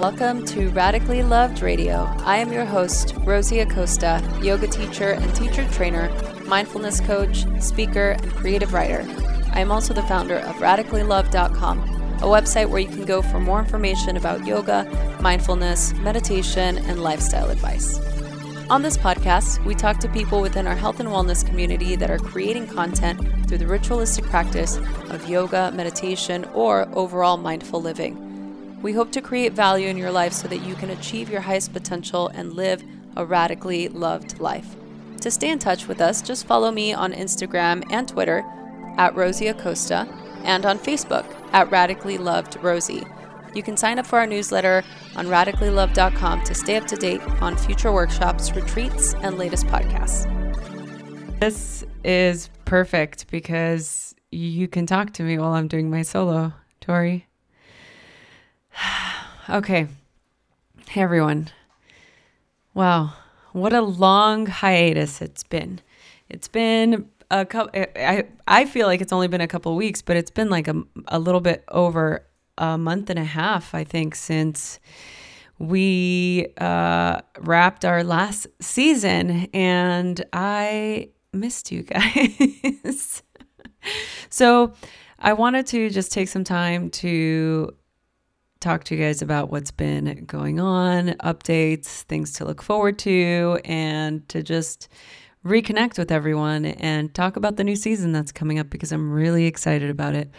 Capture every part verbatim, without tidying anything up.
welcome to Radically Loved Radio. I am your host, Rosie Acosta, yoga teacher and teacher trainer, mindfulness coach, speaker, and creative writer. I am also the founder of radically loved dot com, a website where you can go for more information about yoga, mindfulness, meditation, and lifestyle advice. On this podcast, we talk to people within our health and wellness community that are creating content through the ritualistic practice of yoga, meditation, or overall mindful living. We hope to create value in your life so that you can achieve your highest potential and live a radically loved life. To stay in touch with us, just follow me on Instagram and Twitter at Rosie Acosta and on Facebook at Radically Loved Rosie. You can sign up for our newsletter on radically loved dot com to stay up to date on future workshops, retreats, and latest podcasts. This is perfect because you can talk to me while I'm doing my solo, Tori. Okay. Hey, everyone. Wow. What a long hiatus it's been. It's been a couple, I, I feel like it's only been a couple weeks, but it's been like a, a little bit over a month and a half, I think, since we uh, wrapped our last season, and I missed you guys. So I wanted to just take some time to talk to you guys about what's been going on, updates, things to look forward to, and to just reconnect with everyone and talk about the new season that's coming up because I'm really excited about it.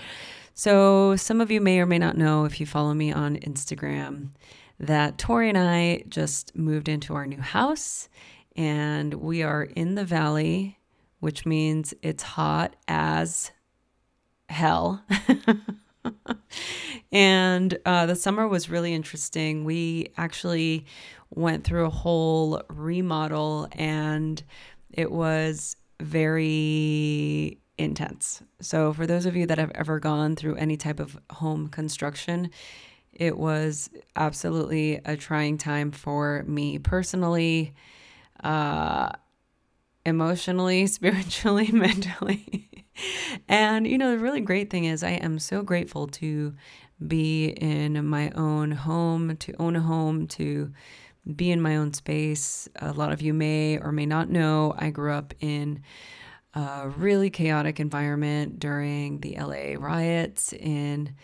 So some of you may or may not know, if you follow me on Instagram, that Tori and I just moved into our new house, and we are in the valley, which means it's hot as hell. And uh, the summer was really interesting. We actually went through a whole remodel, and it was very intense. So for those of you that have ever gone through any type of home construction, it was absolutely a trying time for me personally, uh, emotionally, spiritually, mentally. And, you know, the really great thing is I am so grateful to be in my own home, to own a home, to be in my own space. A lot of you may or may not know, I grew up in a really chaotic environment during the L A riots in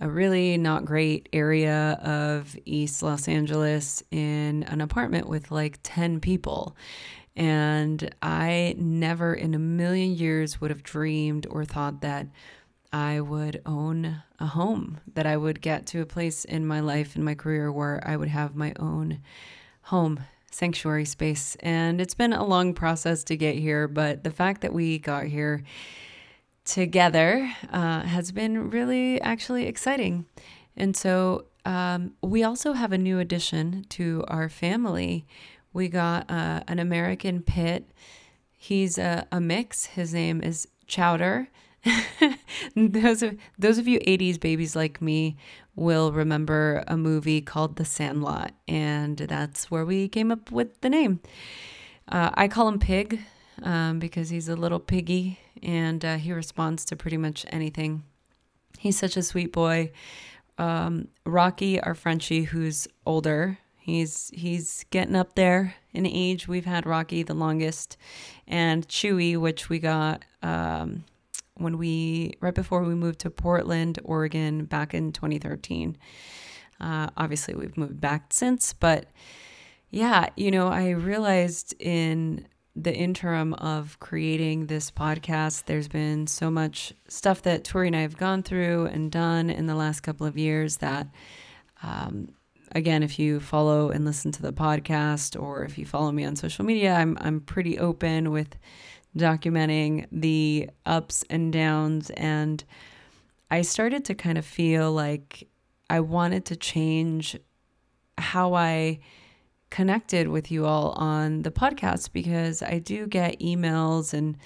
a really not great area of East Los Angeles in an apartment with like ten people. And I never in a million years would have dreamed or thought that I would own a home, that I would get to a place in my life, in my career, where I would have my own home, sanctuary space. And it's been a long process to get here, but the fact that we got here together uh, has been really actually exciting. And so um, we also have a new addition to our family. We got uh, an American pit. He's a, a mix. His name is Chowder. those of those of you eighties babies like me will remember a movie called The Sandlot, and that's where we came up with the name. Uh, I call him Pig um, because he's a little piggy, and uh, he responds to pretty much anything. He's such a sweet boy. Um, Rocky, our Frenchie, who's older. He's he's getting up there in age. We've had Rocky the longest, and Chewy, which we got um, when we right before we moved to Portland, Oregon, back in twenty thirteen. Uh, obviously, we've moved back since, but yeah, you know, I realized in the interim of creating this podcast, there's been so much stuff that Tori and I have gone through and done in the last couple of years that. Um, Again, if you follow and listen to the podcast, or if you follow me on social media, I'm I'm pretty open with documenting the ups and downs. And I started to kind of feel like I wanted to change how I connected with you all on the podcast, because I do get emails and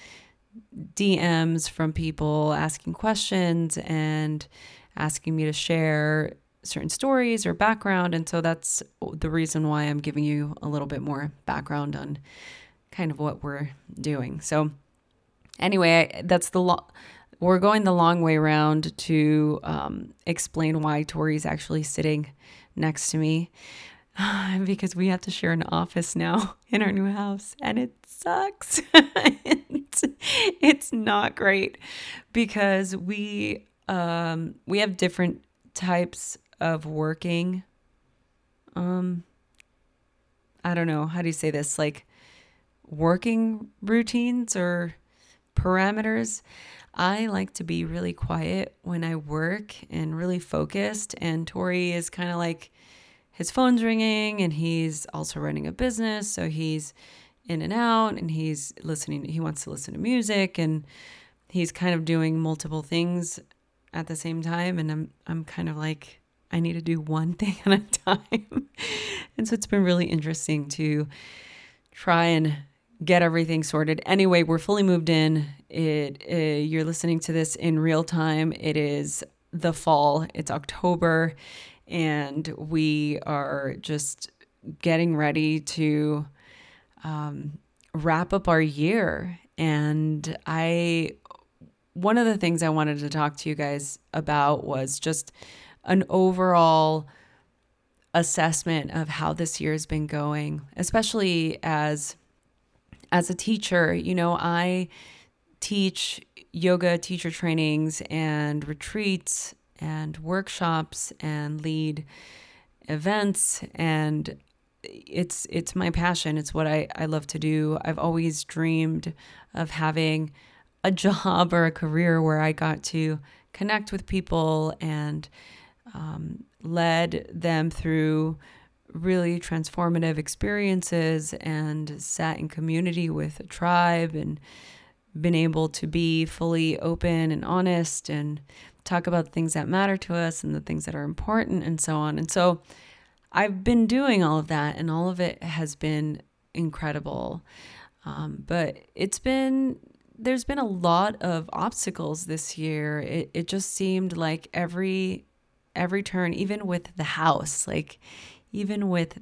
D Ms from people asking questions and asking me to share certain stories or background. And so that's the reason why I'm giving you a little bit more background on kind of what we're doing. So anyway, that's the lo- We're going the long way around to um, explain why Tori's actually sitting next to me, because we have to share an office now in our new house, and it sucks. it's, it's not great because we um, we have different types of working. Um, I don't know, how do you say this? Like working routines or parameters. I like to be really quiet when I work and really focused. And Tori is kind of like, his phone's ringing and he's also running a business. So he's in and out and he's listening. He wants to listen to music and he's kind of doing multiple things at the same time. And I'm, I'm kind of like, I need to do one thing at a time. And so it's been really interesting to try and get everything sorted. Anyway, we're fully moved in. It uh, you're listening to this in real time. It is the fall. It's October, and we are just getting ready to um, wrap up our year. And I, one of the things I wanted to talk to you guys about was just an overall assessment of how this year has been going, especially as as a teacher. You know, I teach yoga teacher trainings and retreats and workshops and lead events, and it's it's my passion. It's what I, I love to do. I've always dreamed of having a job or a career where I got to connect with people and um, led them through really transformative experiences and sat in community with a tribe and been able to be fully open and honest and talk about things that matter to us and the things that are important and so on. And so I've been doing all of that, and all of it has been incredible. Um, but it's been, there's been a lot of obstacles this year. It it just seemed like every every turn, even with the house, like even with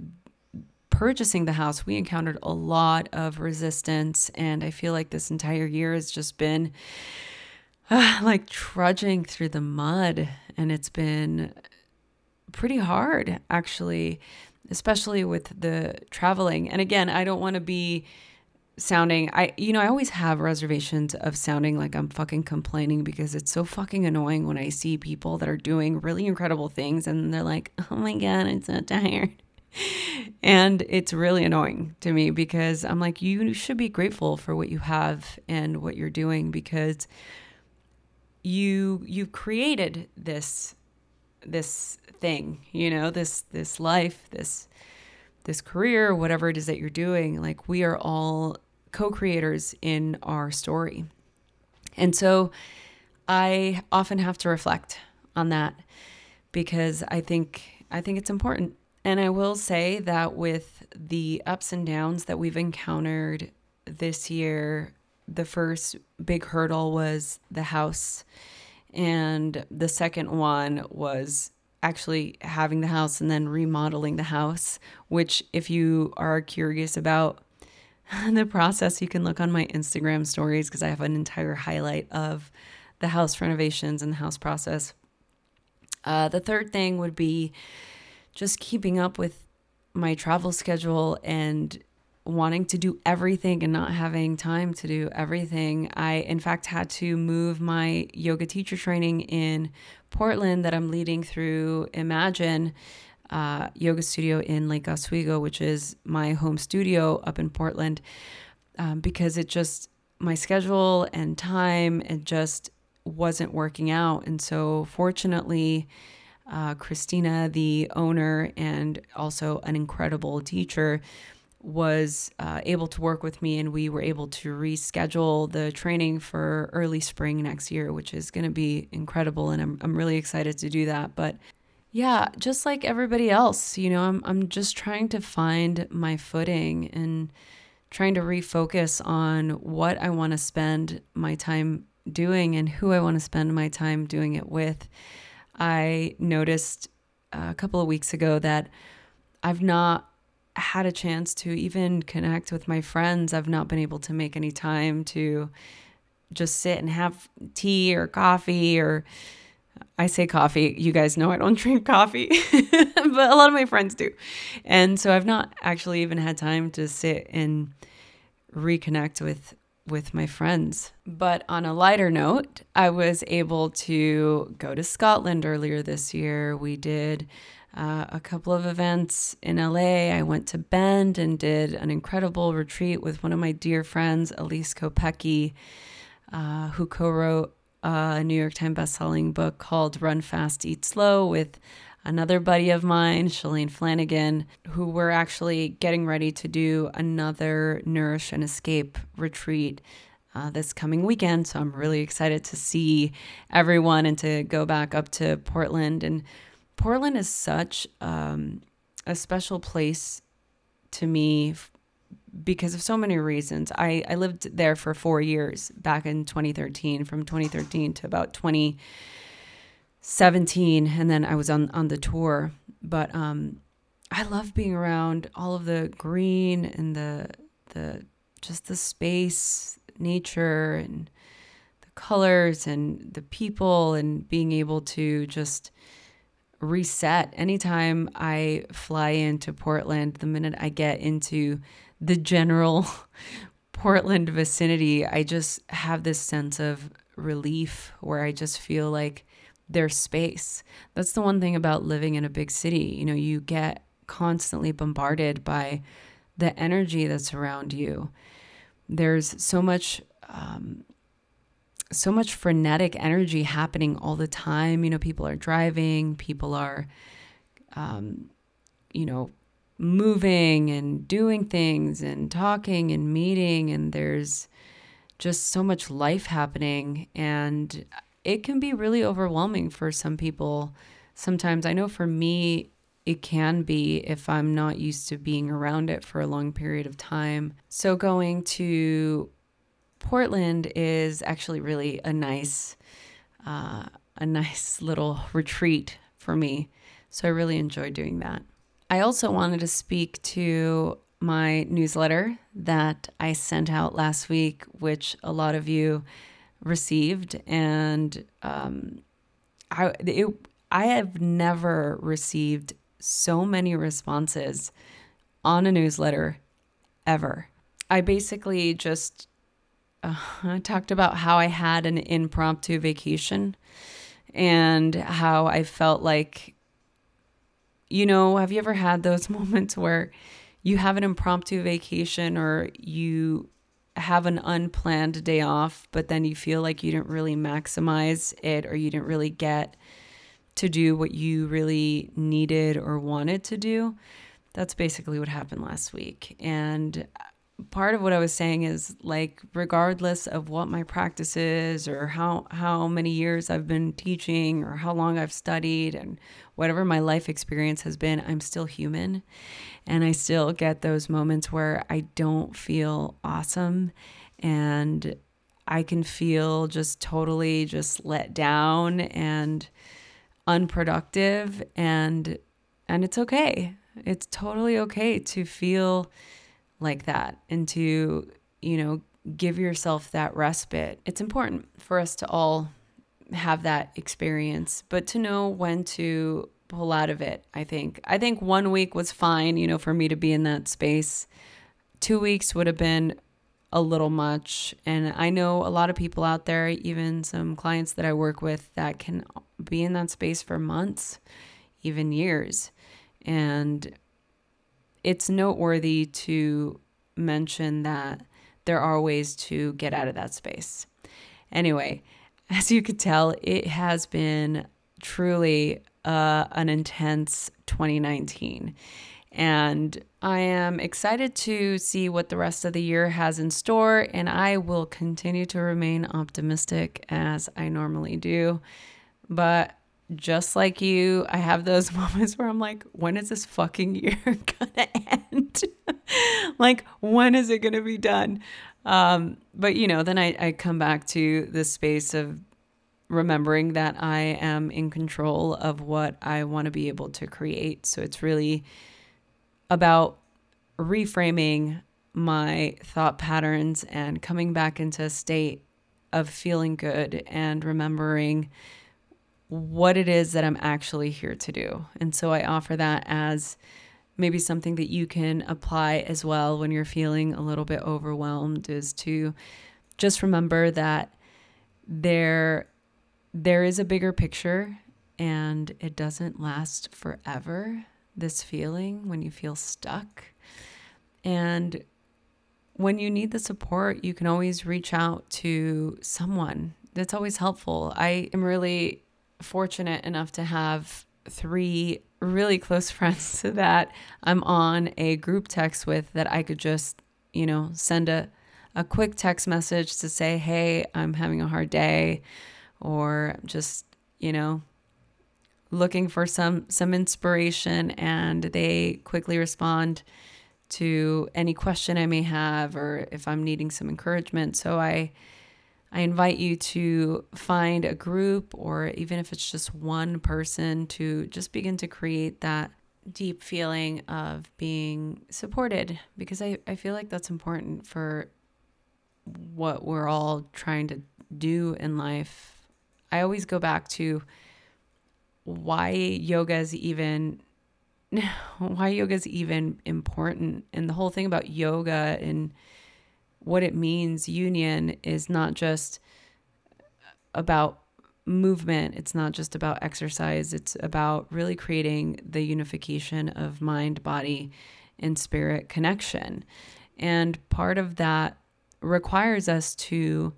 purchasing the house, we encountered a lot of resistance. And I feel like this entire year has just been uh, like trudging through the mud. And it's been pretty hard, actually, especially with the traveling. And again, I don't want to be sounding, I, you know, I always have reservations of sounding like I'm fucking complaining, because it's so fucking annoying when I see people that are doing really incredible things and they're like, oh my God, I'm so tired. And it's really annoying to me, because I'm like, you should be grateful for what you have and what you're doing, because you, you've created this, this thing, you know, this, this life, this, this career, whatever it is that you're doing. Like, we are all co-creators in our story. And so I often have to reflect on that, because I think, I think it's important. And I will say that with the ups and downs that we've encountered this year, the first big hurdle was the house. And the second one was actually having the house and then remodeling the house, which, if you are curious about the process, you can look on my Instagram stories, because I have an entire highlight of the house renovations and the house process. Uh, the third thing would be just keeping up with my travel schedule and wanting to do everything and not having time to do everything. I, in fact, had to move my yoga teacher training in Portland that I'm leading through Imagine uh, Yoga Studio in Lake Oswego, which is my home studio up in Portland, um, because it just, my schedule and time, it just wasn't working out. And so fortunately, Uh, Christina, the owner and also an incredible teacher, was uh, able to work with me, and we were able to reschedule the training for early spring next year, which is going to be incredible. And I'm I'm really excited to do that. But yeah, just like everybody else, you know, I'm I'm just trying to find my footing and trying to refocus on what I want to spend my time doing and who I want to spend my time doing it with. I noticed a couple of weeks ago that I've not had a chance to even connect with my friends. I've not been able to make any time to just sit and have tea or coffee, or I say coffee. You guys know I don't drink coffee, but a lot of my friends do. And so I've not actually even had time to sit and reconnect with with my friends. But on a lighter note, I was able to go to Scotland earlier this year. We did uh, a couple of events in L A. I went to Bend and did an incredible retreat with one of my dear friends, Elise Kopecky, uh, who co-wrote a New York Times bestselling book called Run Fast, Eat Slow with another buddy of mine, Shalane Flanagan, who we're actually getting ready to do another Nourish and Escape retreat uh, this coming weekend. So I'm really excited to see everyone and to go back up to Portland. And Portland is such um, a special place to me because of so many reasons. I, I lived there for four years back in twenty thirteen, from twenty thirteen to about twenty seventeen, and then I was on, on the tour. But um, I love being around all of the green and the the just the space, nature, and the colors and the people, and being able to just reset. Anytime I fly into Portland, the minute I get into the general Portland vicinity, I just have this sense of relief where I just feel like there's space. That's the one thing about living in a big city. You know, you get constantly bombarded by the energy that's around you. There's so much, um, so much frenetic energy happening all the time. You know, people are driving, people are, um, you know, moving and doing things and talking and meeting, and there's just so much life happening, and it can be really overwhelming for some people sometimes. I know for me it can be if I'm not used to being around it for a long period of time. So going to Portland is actually really a nice uh, a nice little retreat for me. So I really enjoy doing that. I also wanted to speak to my newsletter that I sent out last week, which a lot of you received, and um, I it, I have never received so many responses on a newsletter ever. I basically just uh, talked about how I had an impromptu vacation and how I felt like, you know, have you ever had those moments where you have an impromptu vacation or you have an unplanned day off, but then you feel like you didn't really maximize it, or you didn't really get to do what you really needed or wanted to do? That's basically what happened last week. And part of what I was saying is, like, regardless of what my practice is or how, how many years I've been teaching or how long I've studied and whatever my life experience has been, I'm still human. And I still get those moments where I don't feel awesome, and I can feel just totally just let down and unproductive, and and it's okay. It's totally okay to feel like that and to, you know, give yourself that respite. It's important for us to all have that experience, but to know when to pull out of it, I think. I think one week was fine, you know, for me to be in that space. Two weeks would have been a little much. And I know a lot of people out there, even some clients that I work with, that can be in that space for months, even years. And it's noteworthy to mention that there are ways to get out of that space. Anyway, as you could tell, it has been truly uh, an intense twenty nineteen. And I am excited to see what the rest of the year has in store. And I will continue to remain optimistic as I normally do. But just like you, I have those moments where I'm like, when is this fucking year gonna end? Like, when is it gonna be done? Um, but, you know, then I, I come back to this space of remembering that I am in control of what I want to be able to create. So it's really about reframing my thought patterns and coming back into a state of feeling good and remembering what it is that I'm actually here to do. And so I offer that as maybe something that you can apply as well when you're feeling a little bit overwhelmed, is to just remember that there, there is a bigger picture and it doesn't last forever, this feeling when you feel stuck. And when you need the support, you can always reach out to someone. That's always helpful. I am really fortunate enough to have three really close friends that I'm on a group text with that I could just, you know, send a, a quick text message to say, hey, I'm having a hard day, or just, you know, looking for some, some inspiration, and they quickly respond to any question I may have, or if I'm needing some encouragement. So I I invite you to find a group, or even if it's just one person, to just begin to create that deep feeling of being supported, because I, I feel like that's important for what we're all trying to do in life. I always go back to why yoga is even why yoga is even important. And the whole thing about yoga and what it means, union, is not just about movement. It's not just about exercise. It's about really creating the unification of mind, body, and spirit connection. And part of that requires us to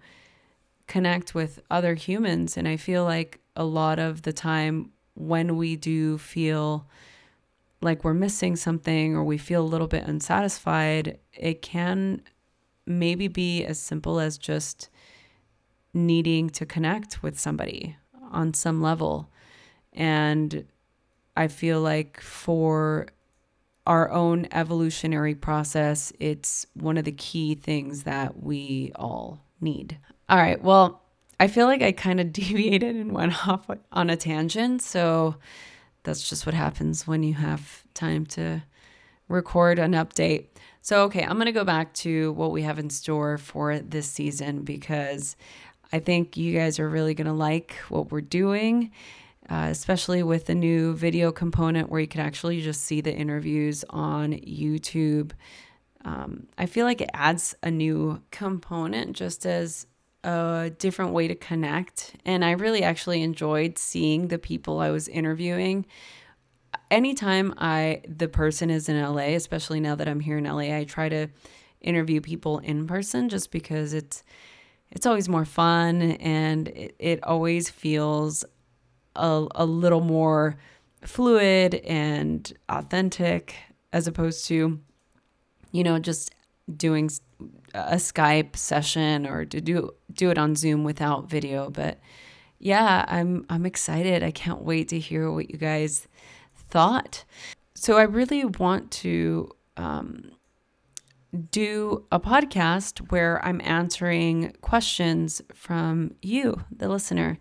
connect with other humans. And I feel like a lot of the time when we do feel like we're missing something, or we feel a little bit unsatisfied, it can maybe be as simple as just needing to connect with somebody on some level. And I feel like for our own evolutionary process, it's one of the key things that we all need. All right, well, I feel like I kind of deviated and went off on a tangent, so that's just what happens when you have time to record an update. So, okay, I'm going to go back to what we have in store for this season, because I think you guys are really going to like what we're doing, uh, especially with the new video component where you can actually just see the interviews on YouTube. Um, I feel like it adds a new component, just as a different way to connect. And I really actually enjoyed seeing the people I was interviewing. Anytime I the person is in L A, especially now that I'm here in L A, I try to interview people in person, just because it's it's always more fun, and it, it always feels a, a little more fluid and authentic, as opposed to, you know, just doing a Skype session, or to do do it on Zoom without video. But yeah, I'm I'm excited. I can't wait to hear what you guys thought. So I really want to um, do a podcast where I'm answering questions from you, the listener.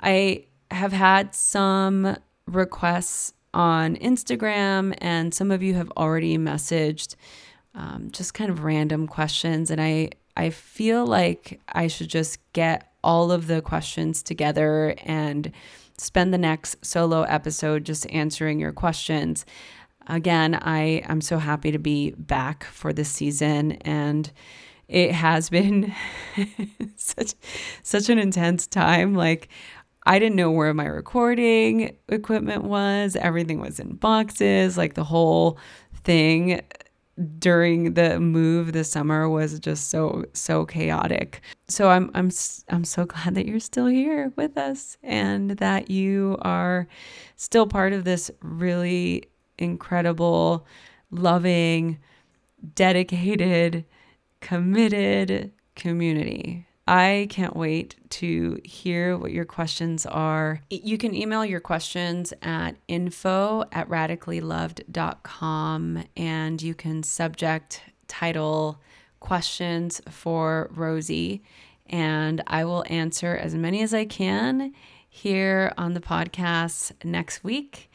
I have had some requests on Instagram, and some of you have already messaged Um, just kind of random questions. And I, I feel like I should just get all of the questions together and spend the next solo episode just answering your questions. Again, I, I'm so happy to be back for this season, and it has been such, such an intense time. Like, I didn't know where my recording equipment was. Everything was in boxes, like the whole thing during the move this summer was just so, so chaotic. So I'm, I'm, I'm so glad that you're still here with us, and that you are still part of this really incredible, loving, dedicated, committed community. I can't wait to hear what your questions are. You can email your questions at info at radically loved dot com, and you can subject title questions for Rosie, and I will answer as many as I can here on the podcast next week.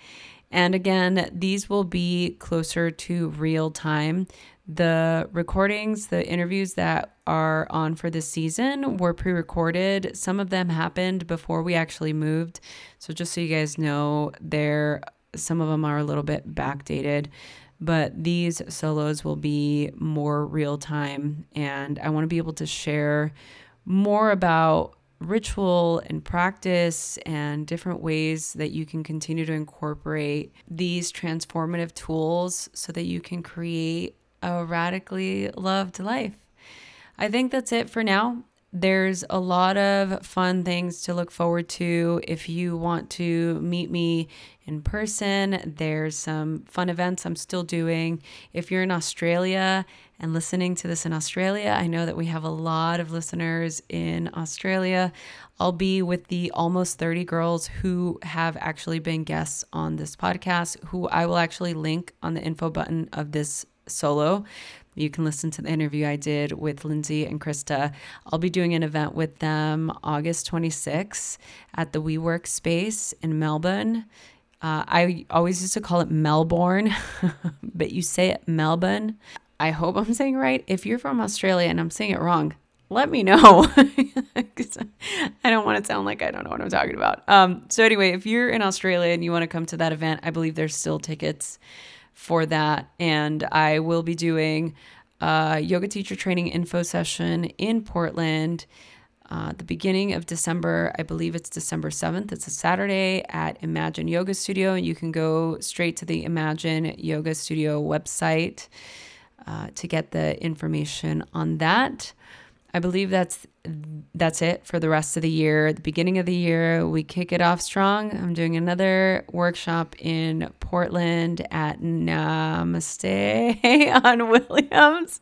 And again, these will be closer to real time. The recordings, the interviews that are on for this season were pre-recorded. Some of them happened before we actually moved. So just so you guys know, there some of them are a little bit backdated, but these solos will be more real time. And I want to be able to share more about ritual and practice and different ways that you can continue to incorporate these transformative tools so that you can create a radically loved life. I think that's it for now. There's a lot of fun things to look forward to. If you want to meet me in person, there's some fun events I'm still doing. If you're in Australia and listening to this in Australia, I know that we have a lot of listeners in Australia. I'll be with the almost thirty girls who have actually been guests on this podcast, who I will actually link on the info button of this solo. You can listen to the interview I did with Lindsay and Krista. I'll be doing an event with them August twenty-sixth at the WeWork space in Melbourne. Uh, I always used to call it Melbourne, but you say it Melbourne. I hope I'm saying right. If you're from Australia and I'm saying it wrong, let me know. I don't want to sound like I don't know what I'm talking about. Um, so anyway, if you're in Australia and you want to come to that event, I believe there's still tickets for that. And I will be doing a yoga teacher training info session in Portland uh, the beginning of December. I believe it's December seventh. It's a Saturday at Imagine Yoga Studio. And you can go straight to the Imagine Yoga Studio website uh, to get the information on that. I believe that's that's it for the rest of the year. At the beginning of the year, we kick it off strong. I'm doing another workshop in Portland at Namaste on Williams.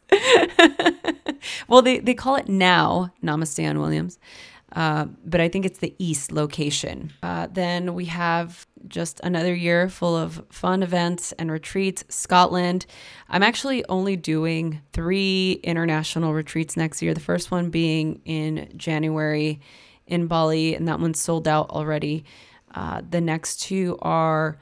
Well, they, they call it now Namaste on Williams, uh, but I think it's the East location. Uh, then we have just another year full of fun events and retreats. Scotland. I'm actually only doing three international retreats next year. The first one being in January in Bali, and that one's sold out already. Uh, the next two are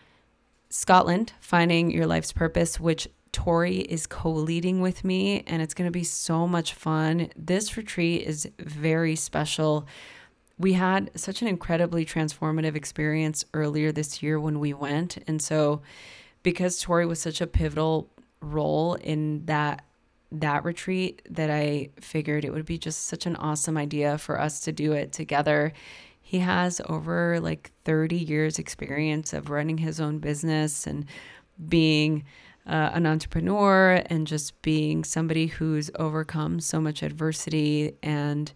Scotland, Finding Your Life's Purpose, which Tori is co-leading with me, and it's going to be so much fun. This retreat is very special. We had such an incredibly transformative experience earlier this year when we went. And so because Tori was such a pivotal role in that that retreat, that I figured it would be just such an awesome idea for us to do it together. He has over like thirty years experience of running his own business and being uh, an entrepreneur and just being somebody who's overcome so much adversity and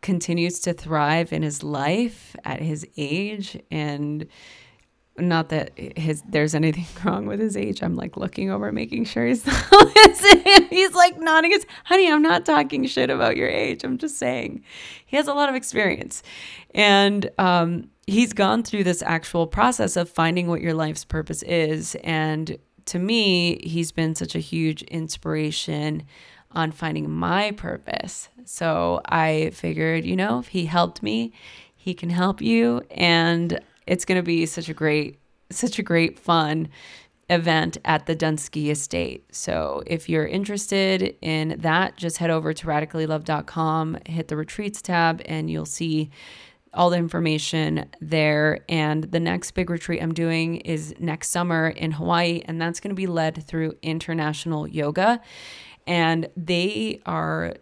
continues to thrive in his life at his age. And not that his there's anything wrong with his age. I'm like looking over, making sure he's not listening. He's like nodding his, honey, I'm not talking shit about your age. I'm just saying he has a lot of experience. And um, he's gone through this actual process of finding what your life's purpose is. And to me, he's been such a huge inspiration on finding my purpose. So I figured, you know, if he helped me, he can help you. And it's going to be such a great, such a great fun event at the Dunsky Estate. So if you're interested in that, just head over to radically loved dot com, hit the retreats tab, and you'll see all the information there. And the next big retreat I'm doing is next summer in Hawaii, and that's going to be led through international yoga. And they are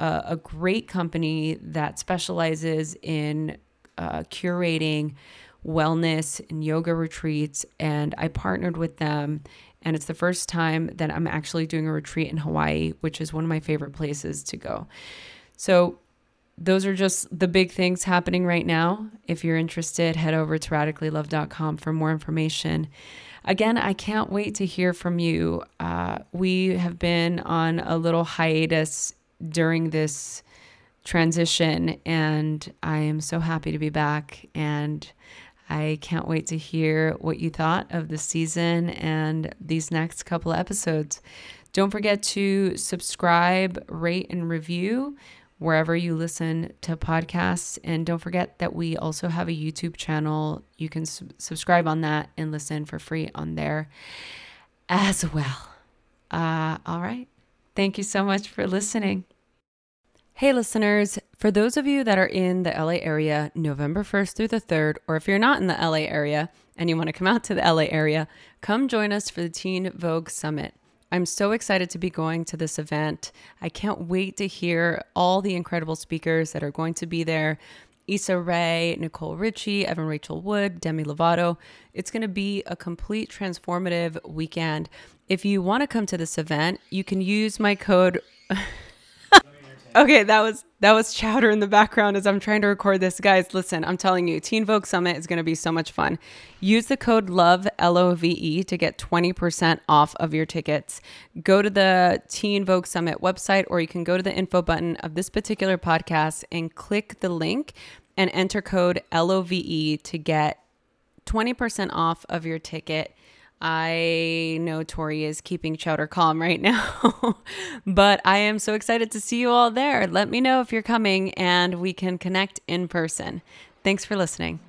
a, a great company that specializes in uh, curating wellness and yoga retreats. And I partnered with them. And it's the first time that I'm actually doing a retreat in Hawaii, which is one of my favorite places to go. So those are just the big things happening right now. If you're interested, head over to radically loved dot com for more information. Again, I can't wait to hear from you. Uh, we have been on a little hiatus during this transition, and I am so happy to be back. And I can't wait to hear what you thought of the season and these next couple of episodes. Don't forget to subscribe, rate, and review wherever you listen to podcasts. And don't forget that we also have a YouTube channel. You can su- subscribe on that and listen for free on there as well. Uh, all right. Thank you so much for listening. Hey, listeners, for those of you that are in the L A area, November first through the third, or if you're not in the L A area and you want to come out to the L A area, come join us for the Teen Vogue Summit. I'm so excited to be going to this event. I can't wait to hear all the incredible speakers that are going to be there. Issa Rae, Nicole Richie, Evan Rachel Wood, Demi Lovato. It's going to be a complete transformative weekend. If you want to come to this event, you can use my code... Okay, that was that was chowder in the background as I'm trying to record this. Guys, listen, I'm telling you, Teen Vogue Summit is going to be so much fun. Use the code LOVE, L O V E, to get twenty percent off of your tickets. Go to the Teen Vogue Summit website, or you can go to the info button of this particular podcast and click the link and enter code LOVE to get twenty percent off of your ticket. I know Tori is keeping chowder calm right now, but I am so excited to see you all there. Let me know if you're coming and we can connect in person. Thanks for listening.